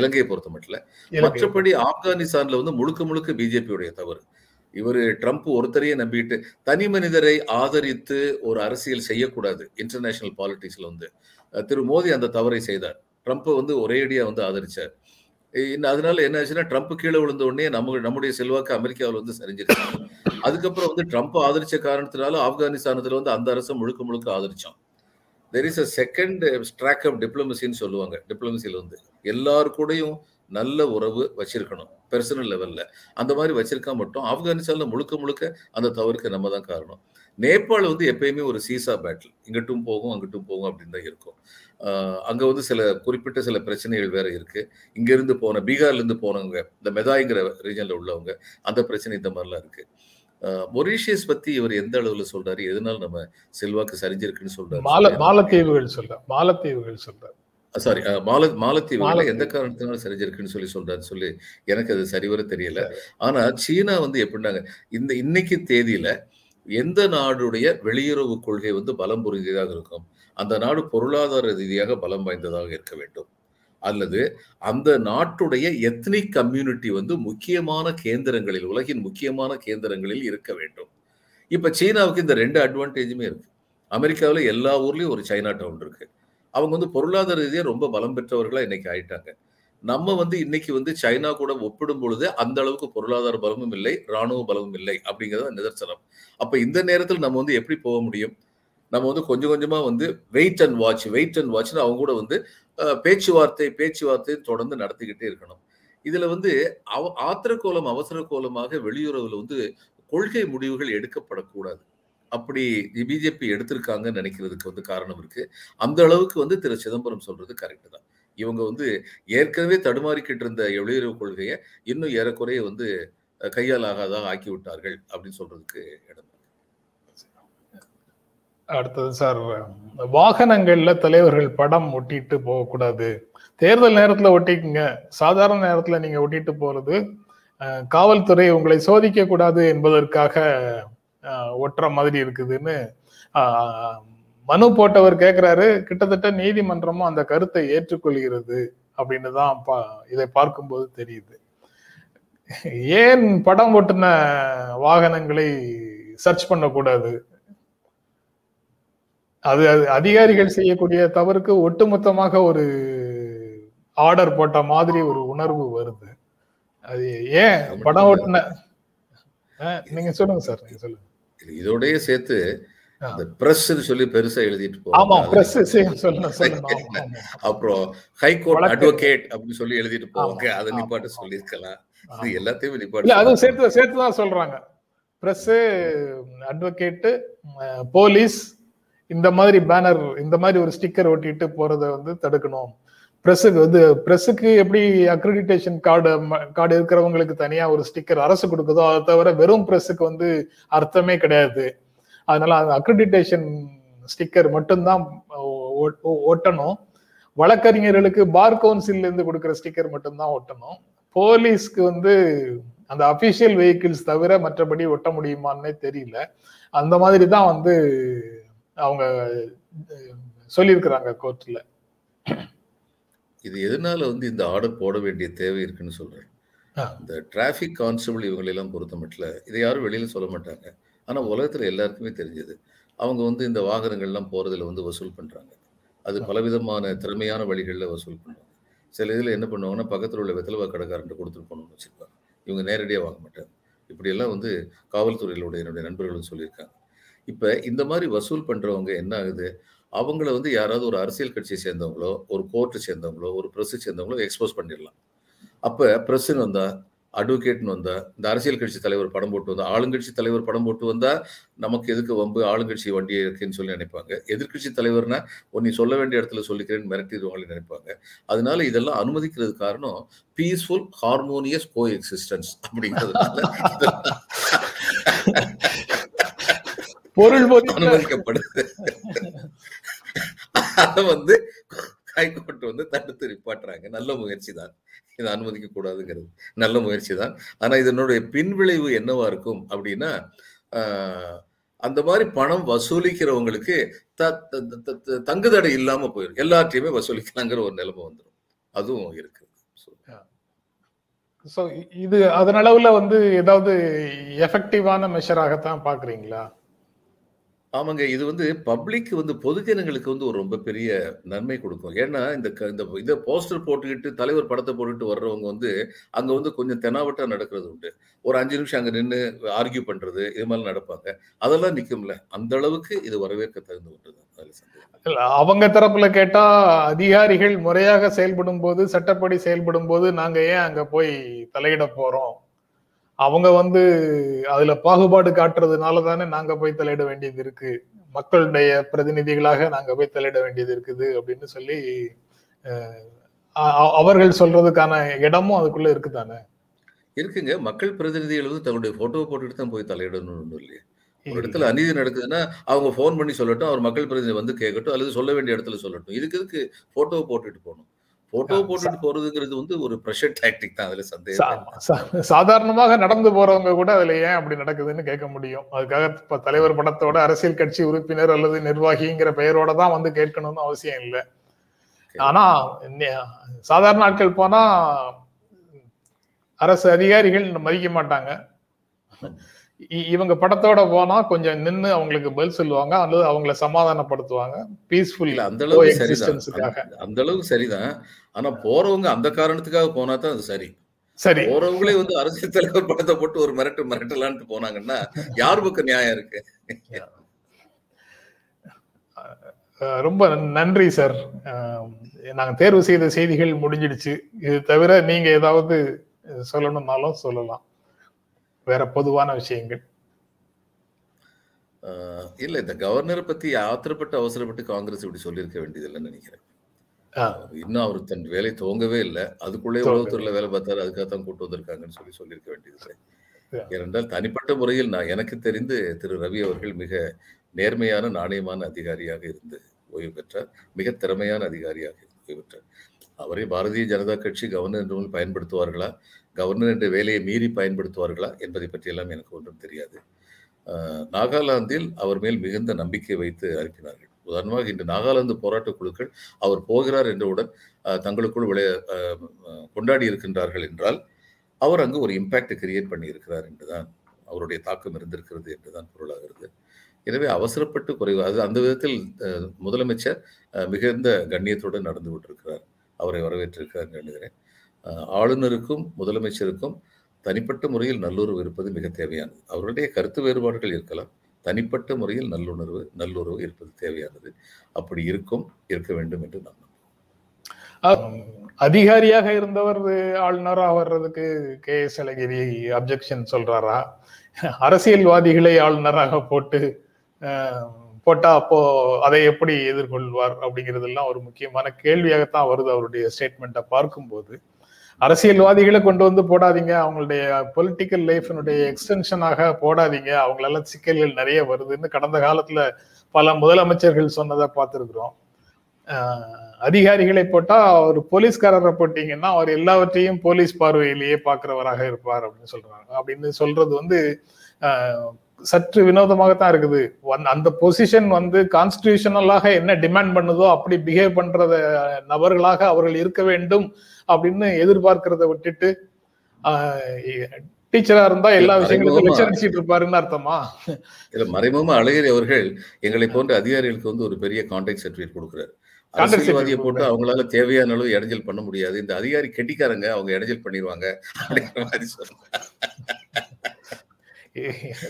இலங்கையை பொறுத்த மட்டும். மற்றபடி ஆப்கானிஸ்தான்ல வந்து முழுக்க முழுக்க பிஜேபியுடைய தவறு. இவர் ட்ரம்ப் ஒருத்தரையே நம்பிட்டு, தனி மனிதரை ஆதரித்து ஒரு அரசியல் செய்யக்கூடாது இன்டர்நேஷனல் பாலிடிக்ஸ்ல வந்து. திரு மோடி அந்த தவறை செய்தார். ட்ரம்ப்பை வந்து ஒரேடியா வந்து ஆதரிச்சார். இன்னும் அதனால என்ன ஆச்சுன்னா, ட்ரம்ப் கீழே விழுந்த உடனே நம்ம நம்முடைய செல்வாக்கு அமெரிக்காவில் வந்து சரிஞ்சிருக்காங்க. அதுக்கப்புறம் வந்து ட்ரம்ப் ஆதரிச்ச காரணத்தினால ஆப்கானிஸ்தானத்துல வந்து அந்த அரசை முழுக்க முழுக்க ஆதரிச்சோம். There is a second stroke of டிப்ளமசின்னு சொல்லுவாங்க. டிப்ளமசியில் வந்து எல்லாரு கூடயும் நல்ல உறவு வச்சிருக்கணும் பெர்சனல் லெவலில். அந்த மாதிரி வச்சிருக்கா மட்டும் ஆப்கானிஸ்தானில் முழுக்க முழுக்க அந்த தவறுக்கு நம்ம தான் காரணம். நேபாள் வந்து எப்பயுமே ஒரு சீசா பேட்டில், இங்கிட்டும் போகும் அங்கிட்டும் போகும் அப்படின்னு தான் இருக்கும். அங்கே வந்து சில குறிப்பிட்ட சில பிரச்சனைகள் வேறு இருக்குது. இங்கேருந்து போன பீகார்லேருந்து போனவங்க, இந்த மெதாய்ங்கிற ரீஜனில் உள்ளவங்க, அந்த பிரச்சனை இந்த மாதிரிலாம் இருக்குது. மொரீஷியஸ் பத்தி இவர் எந்த அளவுல சொல்றாரு, எதனால நம்ம செல்வாக்கு சரிஞ்சிருக்குன்னு சொல்றாரு. மாலத்தீவுகள் சொல்ற மாலத்தீவுகள் சொல்றாரு சாரி மால மாலத்தீவுகள் எந்த காரணத்தினால சரிஞ்சிருக்குன்னு சொல்லி சொல்றாரு சொல்லி எனக்கு அது சரிவர தெரியல. ஆனா சீனா வந்து எப்படின்னாங்க, இந்த இன்னைக்கு தேதியில எந்த நாடுடைய வெளியுறவு கொள்கை வந்து பலம் புரிஞ்சதாக இருக்கும், அந்த நாடு பொருளாதார ரீதியாக பலம் வாய்ந்ததாக இருக்க வேண்டும், அல்லது அந்த நாட்டுடைய எத்னிக் கம்யூனிட்டி வந்து முக்கியமான கேந்திரங்களில், உலகின் முக்கியமான கேந்திரங்களில் இருக்க வேண்டும். இப்போ சீனாவுக்கு இந்த ரெண்டு அட்வான்டேஜுமே இருக்குது. அமெரிக்காவில் எல்லா ஊர்லேயும் ஒரு சைனா டவுன் இருக்குது. அவங்க வந்து பொருளாதார ரீதியாக ரொம்ப பலம் பெற்றவர்களாக இன்றைக்கி ஆயிட்டாங்க. நம்ம வந்து இன்னைக்கு வந்து சைனா கூட ஒப்பிடும் பொழுது அந்த அளவுக்கு பொருளாதார பலமும் இல்லை, இராணுவ பலமும் இல்லை அப்படிங்கிறத நிதர்சனம். அப்போ இந்த நேரத்தில் நம்ம வந்து எப்படி போக முடியும்? நம்ம வந்து கொஞ்சம் கொஞ்சமாக வந்து wait and watch wait and வாட்ச்னு அவங்க கூட வந்து பேச்சுவார்த்தை பேச்சுவார்த்தை தொடர்ந்து நடத்திக்கிட்டே இருக்கணும். இதில் வந்து அவ ஆத்திர கோலம் அவசர கோலமாக வெளியுறவில் வந்து கொள்கை முடிவுகள் எடுக்கப்படக்கூடாது. அப்படி பிஜேபி எடுத்திருக்காங்கன்னு நினைக்கிறதுக்கு வந்து காரணம் இருக்குது. அந்த அளவுக்கு வந்து திரு சிதம்பரம் சொல்கிறது கரெக்டு தான். இவங்க வந்து ஏற்கனவே தடுமாறிக்கிட்டு இருந்த வெளியுறவு கொள்கையை இன்னும் ஏறக்குறைய வந்து கையாலாகாதான் ஆக்கிவிட்டார்கள் அப்படின்னு சொல்கிறதுக்கு இடம். அடுத்தது சார், வாகனங்கள்ல தலைவர்கள் படம் ஒட்டிட்டு போகக்கூடாது, தேர்தல் நேரத்துல ஒட்டிக்குங்க, சாதாரண நேரத்துல நீங்க ஒட்டிட்டு போறது காவல்துறை உங்களை சோதிக்க கூடாது என்பதற்காக ஒட்டுற மாதிரி இருக்குதுன்னு மனு போட்டவர் கேட்கிறாரு. கிட்டத்தட்ட நீதிமன்றமும் அந்த கருத்தை ஏற்றுக்கொள்கிறது அப்படின்னு தான் பா இதை பார்க்கும்போது தெரியுது. ஏன் படம் ஒட்டின வாகனங்களை சர்ச் பண்ணக்கூடாது? அது அதிகாரிகள் செய்யக்கூடிய தவறுக்கு ஒட்டுமொத்தமாக ஒரு ஆர்டர் போட்ட மாதிரி ஒரு உணர்வு வருது. அது ஏன் படம் ஓட்டுன நீங்க சொல்லுங்க சார், நீங்க சொல்லுங்க. இதோடய சேர்த்து அப்புறம் ஹைகோர்ட் அட்வொகேட் அப்படின்னு சொல்லி எழுதிட்டு போவாங்க. அதை நிப்பாட்ட சொல்லிருக்கலாம். இது எல்லாத்தையும் நிப்பாட்டு சேர்த்துதான் சொல்றாங்க. பிரஸ், அட்வொகேட், போலீஸ் இந்த மாதிரி பேனர், இந்த மாதிரி ஒரு ஸ்டிக்கர் ஒட்டிட்டு போறதை வந்து தடுக்கணும். பிரஸுக்கு வந்து பிரஸுக்கு எப்படி அக்ரிடிட்டேஷன் கார்டு கார்டு இருக்கிறவங்களுக்கு தனியா ஒரு ஸ்டிக்கர் அரசு கொடுக்குதோ, அதை தவிர வெறும் பிரஸுக்கு வந்து அர்த்தமே கிடையாது. அதனால அந்த அக்ரிடிட்டேஷன் ஸ்டிக்கர் மட்டும்தான் ஒட்டணும். வழக்கறிஞர்களுக்கு பார் கவுன்சில் இருந்து கொடுக்குற ஸ்டிக்கர் மட்டும்தான் ஒட்டணும். போலீஸ்க்கு வந்து அந்த அபிஷியல் வெஹிக்கிள்ஸ் தவிர மற்றபடி ஒட்ட முடியுமான்னே தெரியல. அந்த மாதிரி தான் வந்து அவங்க சொல்லியிருக்கிறாங்க கோர்ட்ல. இது எதனால வந்து இந்த ஆர்டர் போட வேண்டிய தேவை இருக்குன்னு சொல்றேன். இந்த டிராஃபிக் கான்ஸ்டபிள் இவங்களெல்லாம் பொறுத்தமட்டில் இதை யாரும் வெளியில சொல்ல மாட்டாங்க. ஆனால் உலகத்தில் எல்லாருக்குமே தெரிஞ்சது, அவங்க வந்து இந்த வாகனங்கள்லாம் போகிறதுல வந்து வசூல் பண்ணுறாங்க. அது பலவிதமான திறமையான வழிகளில் வசூல் பண்ணுவாங்க. சில இதில் என்ன பண்ணுவாங்கன்னா, பக்கத்தில் உள்ள வெத்தலவா கடைக்காரன்ட்டு கொடுத்துட்டு போகணும்னு வச்சுருப்பாங்க. இவங்க நேரடியாக வாங்க மாட்டாங்க. இப்படியெல்லாம் வந்து காவல்துறையிலோட என்னுடைய நண்பர்களும் சொல்லியிருக்காங்க. இப்போ இந்த மாதிரி வசூல் பண்ணுறவங்க என்ன ஆகுது, அவங்கள வந்து யாராவது ஒரு அரசியல் கட்சியை சேர்ந்தவங்களோ, ஒரு கோர்ட்டு சேர்ந்தவங்களோ, ஒரு ப்ரெஸ்ஸை சேர்ந்தவங்களோ எக்ஸ்போஸ் பண்ணிடலாம். அப்போ ப்ரெஸ்ஸுன்னு வந்தால், அட்வொகேட்னு வந்தால், இந்த அரசியல் கட்சி தலைவர் படம் போட்டு வந்தால், ஆளுங்கட்சி தலைவர் படம் போட்டு வந்தால் நமக்கு எதுக்கு வம்பு, ஆளுங்கட்சி வண்டியே இருக்குன்னு சொல்லி நினைப்பாங்க. எதிர்கட்சி தலைவர்னா ஒன்று நீ சொல்ல வேண்டிய இடத்துல சொல்லிக்கிறேன்னு மிரட்டிடுவாங்களே நினைப்பாங்க. அதனால இதெல்லாம் அனுமதிக்கிறது காரணம் பீஸ்ஃபுல் ஹார்மோனியஸ் கோ எக்ஸிஸ்டன்ஸ் அப்படிங்கிறதுனால பொருள் போது அனுமதிக்கப்படுது. அதை வந்து ஹைகோர்ட் வந்து தடுத்து நிப்பாட்டுறாங்க. நல்ல முயற்சி தான், இதை அனுமதிக்க கூடாதுங்கிறது நல்ல முயற்சி தான். ஆனா இதனுடைய பின்விளைவு என்னவா இருக்கும் அப்படின்னா, அந்த மாதிரி பணம் வசூலிக்கிறவங்களுக்கு த தங்கு தடை இல்லாம போயிடும், எல்லாத்தையுமே வசூலிக்கலாங்கிற ஒரு நிலைமை வந்துடும். அதுவும் இருக்கு. ஸோ இது அதன் அளவுல வந்து ஏதாவது எஃபெக்டிவான மெஷராகத்தான் பாக்குறீங்களா? ஆமாங்க, இது வந்து பப்ளிக் வந்து பொதுஜனங்களுக்கு வந்து ஒரு ரொம்ப பெரிய நன்மை கொடுக்கும். ஏன்னா இந்த இதை போஸ்டர் போட்டுக்கிட்டு தலைவர் படத்தை போட்டுக்கிட்டு வர்றவங்க வந்து அங்கே வந்து கொஞ்சம் தெனாவட்டாக நடக்கிறது உண்டு. ஒரு அஞ்சு நிமிஷம் அங்கே நின்று ஆர்கியூ பண்ணுறது இது மாதிரி நடப்பாங்க. அதெல்லாம் நிற்கும்ல, அந்த அளவுக்கு இது வரவேற்க தகுந்த ஒன்று தான். அவங்க தரப்புல கேட்டால் அதிகாரிகள் முறையாக செயல்படும் போது, சட்டப்படி செயல்படும் போது நாங்கள் ஏன் அங்கே போய் தலையிட போகிறோம், அவங்க வந்து அதுல பாகுபாடு காட்டுறதுனால தானே நாங்க போய் தலையிட வேண்டியது இருக்கு, மக்களுடைய பிரதிநிதிகளாக நாங்க போய் தலையிட வேண்டியது இருக்குது அப்படின்னு சொல்லி அவர்கள் சொல்றதுக்கான இடமும் அதுக்குள்ள இருக்குதானே இருக்குங்க. மக்கள் பிரதிநிதிகள் வந்து தன்னுடைய போட்டோவை போட்டுட்டு தான் போய் தலையிடணும்னு இல்லையா? ஒரு இடத்துல அநீதி நடக்குதுன்னா அவங்க போன் பண்ணி சொல்லட்டும், அவர் மக்கள் பிரதிநிதி வந்து கேட்கட்டும், அல்லது சொல்ல வேண்டிய இடத்துல சொல்லட்டும். இதுக்கு இதுக்கு போட்டோவை போட்டுட்டு போகணும். போட்டோ போட்டுட்டு போறதுங்கிறது வந்து ஒரு பிரஷர் டாக்டிக் தான். அதுல சந்தேகம். சாதாரணமாக நடந்து போறவங்க கூட அதுல ஏன் அப்படி நடக்குதுன்னு கேட்க முடியும். அதுக்காக இப்ப தலைவர் படத்தோட அரசியல் கட்சி உறுப்பினர் அல்லது நிர்வாகிங்கிற பெயரோட தான் வந்து கேட்கணும்னு அவசியம் இல்லை. ஆனா சாதாரண ஆட்கள் போனா அரசு அதிகாரிகள் மதிக்க மாட்டாங்க. இவங்க படத்தோட போனா கொஞ்சம் நின்று அவங்களுக்கு பதில் சொல்லுவாங்க, அல்லது அவங்களை சமாதானப்படுத்துவாங்க. பீஸ்ஃபுல்லா அந்த அளவுக்கு சரிதான், அந்த அளவுக்கு சரிதான். ஆனா போறவங்க அந்த காரணத்துக்காக போனா தான் அது சரி. சரி, போறவங்களே வந்து அரசியல் தலைவர் படத்தை போட்டு ஒரு மிரட்டு மிரட்டலான்ட்டு போனாங்கன்னா யார் பக்கம் நியாயம் இருக்கு? ரொம்ப நன்றி சார். நாங்க தேர்வு செய்த செய்திகள் முடிஞ்சிடுச்சு. இது தவிர நீங்க ஏதாவது சொல்லணும்னாலும் சொல்லலாம், வேற பொதுவான விஷயங்கள். இல்ல, இந்த கவர்னரை பத்தி ஆத்திரப்பட்டு அவசரப்பட்டு காங்கிரஸ் இப்படி சொல்லியிருக்க வேண்டியது இல்லைன்னு நினைக்கிறேன். இன்னும் அவர் தன் வேலை துவங்கவே இல்லை, அதுக்குள்ளே உலகத்துறையில வேலை பார்த்தாரு, அதுக்காகத்தான் கூட்டு வந்திருக்காங்கன்னு சொல்லி சொல்லியிருக்க வேண்டியது இல்லை. ஏனென்றால் தனிப்பட்ட முறையில் நான் எனக்கு தெரிந்து திரு ரவி அவர்கள் மிக நேர்மையான நாணயமான அதிகாரியாக இருந்து ஓய்வு பெற்றார், மிக திறமையான அதிகாரியாக இருந்து ஓய்வு பெற்றார். அவரை பாரதிய ஜனதா கட்சி கவர்னர் என்று பயன்படுத்துவார்களா, கவர்னர் என்ற வேலையை மீறி பயன்படுத்துவார்களா என்பதை பற்றியெல்லாம் எனக்கு ஒன்றும் தெரியாது. நாகாலாந்தில் அவர் மேல் மிகுந்த நம்பிக்கை வைத்து அனுப்பினார்கள். உதாரணமாக இன்று நாகாலாந்து போராட்ட குழுக்கள் அவர் போகிறார் என்றவுடன் தங்களுக்குள் விளைய கொண்டாடி இருக்கின்றார்கள் என்றால் அவர் அங்கு ஒரு இம்பேக்டை கிரியேட் பண்ணி இருக்கிறார் என்றுதான், அவருடைய தாக்கம் இருந்திருக்கிறது என்றுதான் பொருளாகிறது. எனவே அவசரப்பட்டு குறைவு அது அந்த விதத்தில் முதலமைச்சர் மிகுந்த கண்ணியத்துடன் நடந்து கொண்டிருக்கிறார். அவரை வரவேற்றிருக்கிறார் எழுதுகிறேன். ஆளுநருக்கும் முதலமைச்சருக்கும் தனிப்பட்ட முறையில் நல்லுறவு இருப்பது மிக தேவையானது. அவருடைய கருத்து வேறுபாடுகள் இருக்கலாம், தனிப்பட்ட முறையில் நல்லுணர்வு நல்லுறவு இருப்பது தேவையானது. அப்படி இருக்கும், இருக்க வேண்டும் என்று நான் நம்புகிறேன். அதிகாரியாக இருந்தவர் ஆளுநராக வர்றதுக்கு கே எஸ் அழகிரி அப்ஜெக்ஷன் சொல்றாரா? அரசியல்வாதிகளை ஆளுநராக போட்டு போட்டா அப்போ அதை எப்படி எதிர்கொள்வார் அப்படிங்கிறதெல்லாம் ஒரு முக்கியமான கேள்வியாகத்தான் வருது அவருடைய ஸ்டேட்மெண்ட்டை பார்க்கும்போது. அரசியல்வாதிகளை கொண்டு வந்து போடாதீங்க, அவங்களுடைய பொலிட்டிக்கல் லைஃபினுடைய எக்ஸ்டென்ஷனாக போடாதீங்க, அவங்களால சிக்கல்கள் நிறைய வருதுன்னு கடந்த காலத்துல பல முதலமைச்சர்கள் சொன்னதை பார்த்துருக்குறோம். ஆஹ் அதிகாரிகளை போட்டா, ஒரு போலீஸ்காரரை போட்டீங்கன்னா அவர் எல்லாவற்றையும் போலீஸ் பார்வையிலேயே பார்க்கிறவராக இருப்பார் அப்படின்னு சொல்றாங்க. அப்படின்னு சொல்றது வந்து சற்று வினோதமாகத்தான் இருக்குது. அந்த பொசிஷன் வந்து கான்ஸ்டிடியூஷனலாக என்ன டிமாண்ட் பண்ணுதோ அப்படி பிஹேவ் பண்ற நபர்களாக அவர்கள் இருக்க வேண்டும் அப்படின்னு எதிர்பார்க்கிறத விட்டுட்டு, டீச்சரா இருந்தா எல்லா விஷயங்களுக்கும் லெக்சர் அடிச்சிட்டு இருப்பாருன்னு அர்த்தமா? இல்ல, மறைமுகமா அழகிரி அவர்கள் எங்களை போன்ற அதிகாரிகளுக்கு வந்து ஒரு பெரிய கான்ட்ராக்ட் சர்டிபிகேட் கொடுக்குறாரு. அரசியல்வாதியை போட்டு அவங்களால தேவையான அளவு இடைஞ்சல் பண்ண முடியாது, இந்த அதிகாரி கெட்டிக்காரங்க, அவங்க இடைஞ்சல் பண்ணிடுவாங்க அப்படிங்கிற மாதிரி சொல்றாங்க.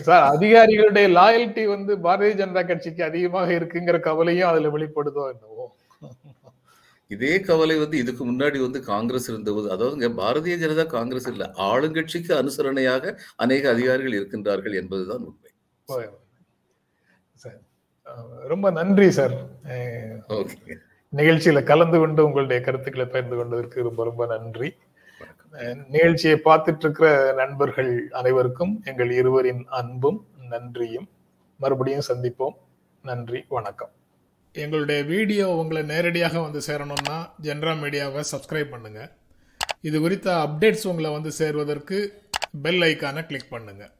சார், அதிகாரிகளுடைய லாயல்ட்டி வந்து பாரதிய ஜனதா கட்சிக்கு அதிகமாக இருக்குங்கிற கவலையும் அதுல வெளிப்படுதோ என்னவோ. இதே கவலை வந்து இதுக்கு முன்னாடி வந்து காங்கிரஸ் இருந்தபோது, அதாவதுங்க பாரதிய ஜனதா காங்கிரஸ் இல்லை, ஆளுங்கட்சிக்கு அனுசரணையாக அநேக அதிகாரிகள் இருக்கின்றார்கள் என்பதுதான் உண்மை. ரொம்ப நன்றி சார், நிகழ்ச்சியில கலந்து கொண்டு உங்களுடைய கருத்துக்களை பகிர்ந்து கொண்டதற்கு ரொம்ப ரொம்ப நன்றி. நிகழ்ச்சியை பார்த்துட்டு இருக்கிற நண்பர்கள் அனைவருக்கும் எங்கள் இருவரின் அன்பும் நன்றியும். மறுபடியும் சந்திப்போம். நன்றி, வணக்கம். எங்களுடைய வீடியோ உங்களை நேரடியாக வந்து சேரணும்னா ஜென்ரா மீடியாவை சப்ஸ்கிரைப் பண்ணுங்கள். இது குறித்த அப்டேட்ஸ் உங்களை வந்து சேர்வதற்கு பெல் ஐக்கானை கிளிக் பண்ணுங்கள்.